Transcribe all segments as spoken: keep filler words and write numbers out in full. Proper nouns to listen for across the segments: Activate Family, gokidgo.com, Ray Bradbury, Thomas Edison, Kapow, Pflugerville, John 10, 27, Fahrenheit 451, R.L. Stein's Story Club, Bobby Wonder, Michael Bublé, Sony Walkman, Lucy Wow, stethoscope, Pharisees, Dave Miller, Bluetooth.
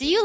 Do you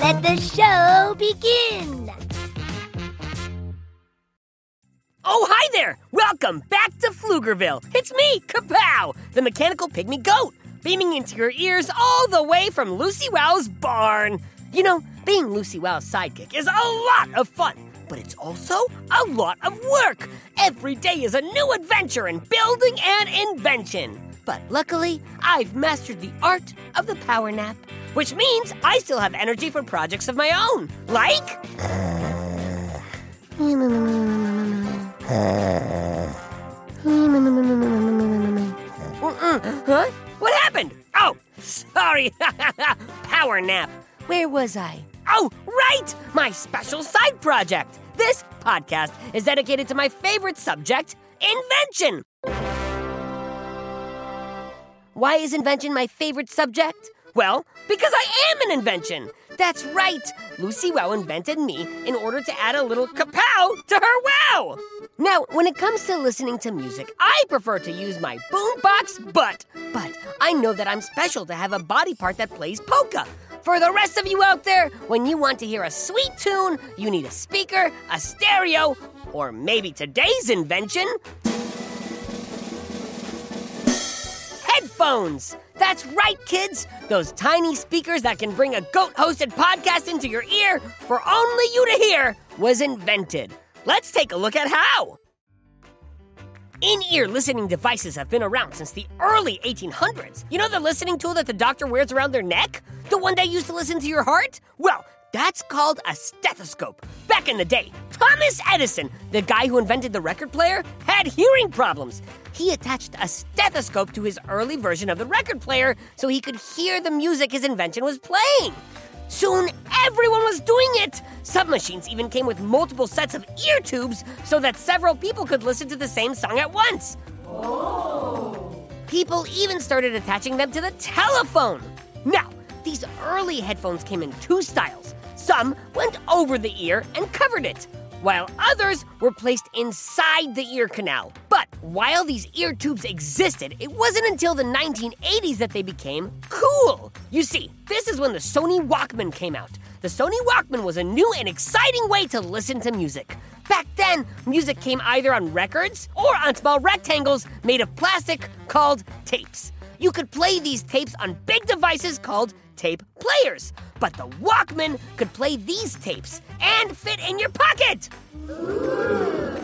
Let the show begin! Oh, hi there! Welcome back to Pflugerville. It's me, Kapow, the mechanical pygmy goat, beaming into your ears all the way from Lucy Wow's barn. You know, being Lucy Wow's sidekick is a lot of fun, but it's also a lot of work. Every day is a new adventure in building an invention. But luckily, I've mastered the art of the power nap, which means I still have energy for projects of my own, like... Huh? What happened? Oh, sorry. Power nap. Where was I? Oh, right! My special side project. This podcast is dedicated to my favorite subject, invention. Why is invention my favorite subject? Well, because I am an invention. That's right. Lucy Wow invented me in order to add a little kapow to her wow. Now, when it comes to listening to music, I prefer to use my boombox butt. But I know that I'm special to have a body part that plays polka. For the rest of you out there, when you want to hear a sweet tune, you need a speaker, a stereo, or maybe today's invention... headphones. That's right, kids. Those tiny speakers that can bring a goat-hosted podcast into your ear for only you to hear was invented. Let's take a look at how. In-ear listening devices have been around since the early eighteen hundreds. You know the listening tool that the doctor wears around their neck? The one they used to listen to your heart? Well, that's called a stethoscope. Back in the day, Thomas Edison, the guy who invented the record player, had hearing problems. He attached a stethoscope to his early version of the record player so he could hear the music his invention was playing. Soon, everyone was doing it. Some machines even came with multiple sets of ear tubes so that several people could listen to the same song at once. Oh. People even started attaching them to the telephone. Now, these early headphones came in two styles. Some went over the ear and covered it, while others were placed inside the ear canal. But while these ear tubes existed, it wasn't until the nineteen eighties that they became cool. You see, this is when the Sony Walkman came out. The Sony Walkman was a new and exciting way to listen to music. Back then, music came either on records or on small rectangles made of plastic called tapes. You could play these tapes on big devices called tape players. But the Walkman could play these tapes and fit in your pocket. Ooh.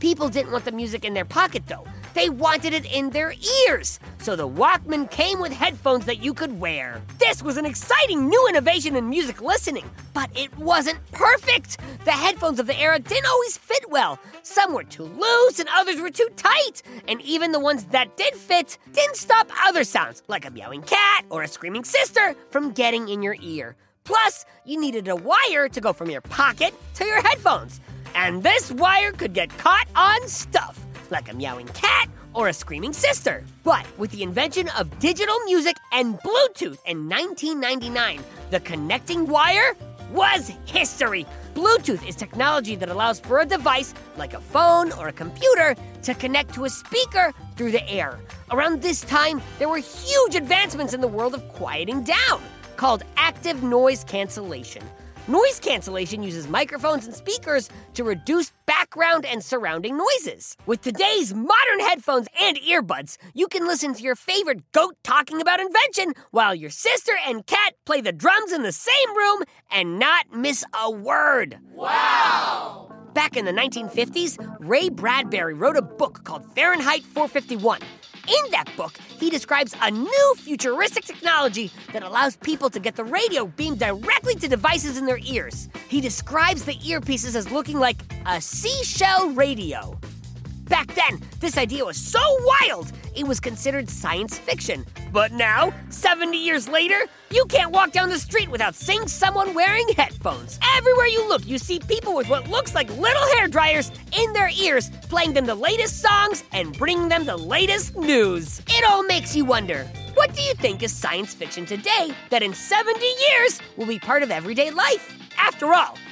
People didn't want the music in their pocket, though. They wanted it in their ears. So the Walkman came with headphones that you could wear. This was an exciting new innovation in music listening, but it wasn't perfect. The headphones of the era didn't always fit well. Some were too loose and others were too tight. And even the ones that did fit didn't stop other sounds, like a meowing cat or a screaming sister, from getting in your ear. Plus, you needed a wire to go from your pocket to your headphones. And this wire could get caught on stuff, like a meowing cat or a screaming sister. But with the invention of digital music and Bluetooth in nineteen ninety-nine, the connecting wire was history. Bluetooth is technology that allows for a device, like a phone or a computer, to connect to a speaker through the air. Around this time, there were huge advancements in the world of quieting down, called active noise cancellation. Noise cancellation uses microphones and speakers to reduce background and surrounding noises. With today's modern headphones and earbuds, you can listen to your favorite goat talking about invention while your sister and cat play the drums in the same room and not miss a word. Wow! Back in the nineteen fifties, Ray Bradbury wrote a book called Fahrenheit four fifty-one. In that book, he describes a new futuristic technology that allows people to get the radio beamed directly to devices in their ears. He describes the earpieces as looking like a seashell radio. Back then, this idea was so wild, it was considered science fiction. But now, seventy years later, you can't walk down the street without seeing someone wearing headphones. Everywhere you look, you see people with what looks like little hairdryers in their ears, playing them the latest songs and bringing them the latest news. It all makes you wonder, what do you think is science fiction today that in seventy years will be part of everyday life? After all,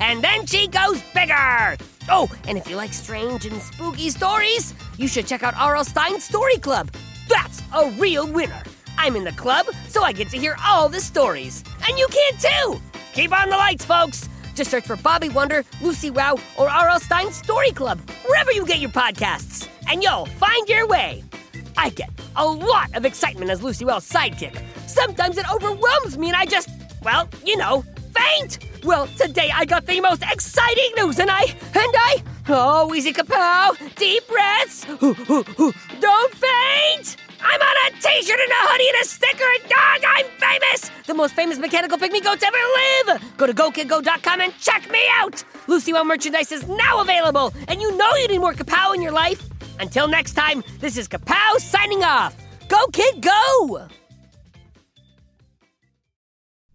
and then she goes bigger! Oh, and if you like strange and spooky stories, you should check out R L. Stein's Story Club. That's a real winner. I'm in the club, so I get to hear all the stories. And you can too! Keep on the lights, folks! Just search for Bobby Wonder, Lucy Wow, or R L. Stein's Story Club, wherever you get your podcasts, and you'll find your way. I get a lot of excitement as Lucy Wow's sidekick. Sometimes it overwhelms me and I just, well, you know, faint! Well, today I got the most exciting news, and I, and I, oh, easy Kapow, deep breaths, ooh, ooh, ooh, don't faint! I'm on a t-shirt and a hoodie and a sticker, and oh, I'm famous! The most famous mechanical pygmy goats ever live! Go to go kid go dot com and check me out! Lucy Wow merchandise is now available, and you know you need more Kapow in your life. Until next time, this is Kapow signing off. Go Kid Go!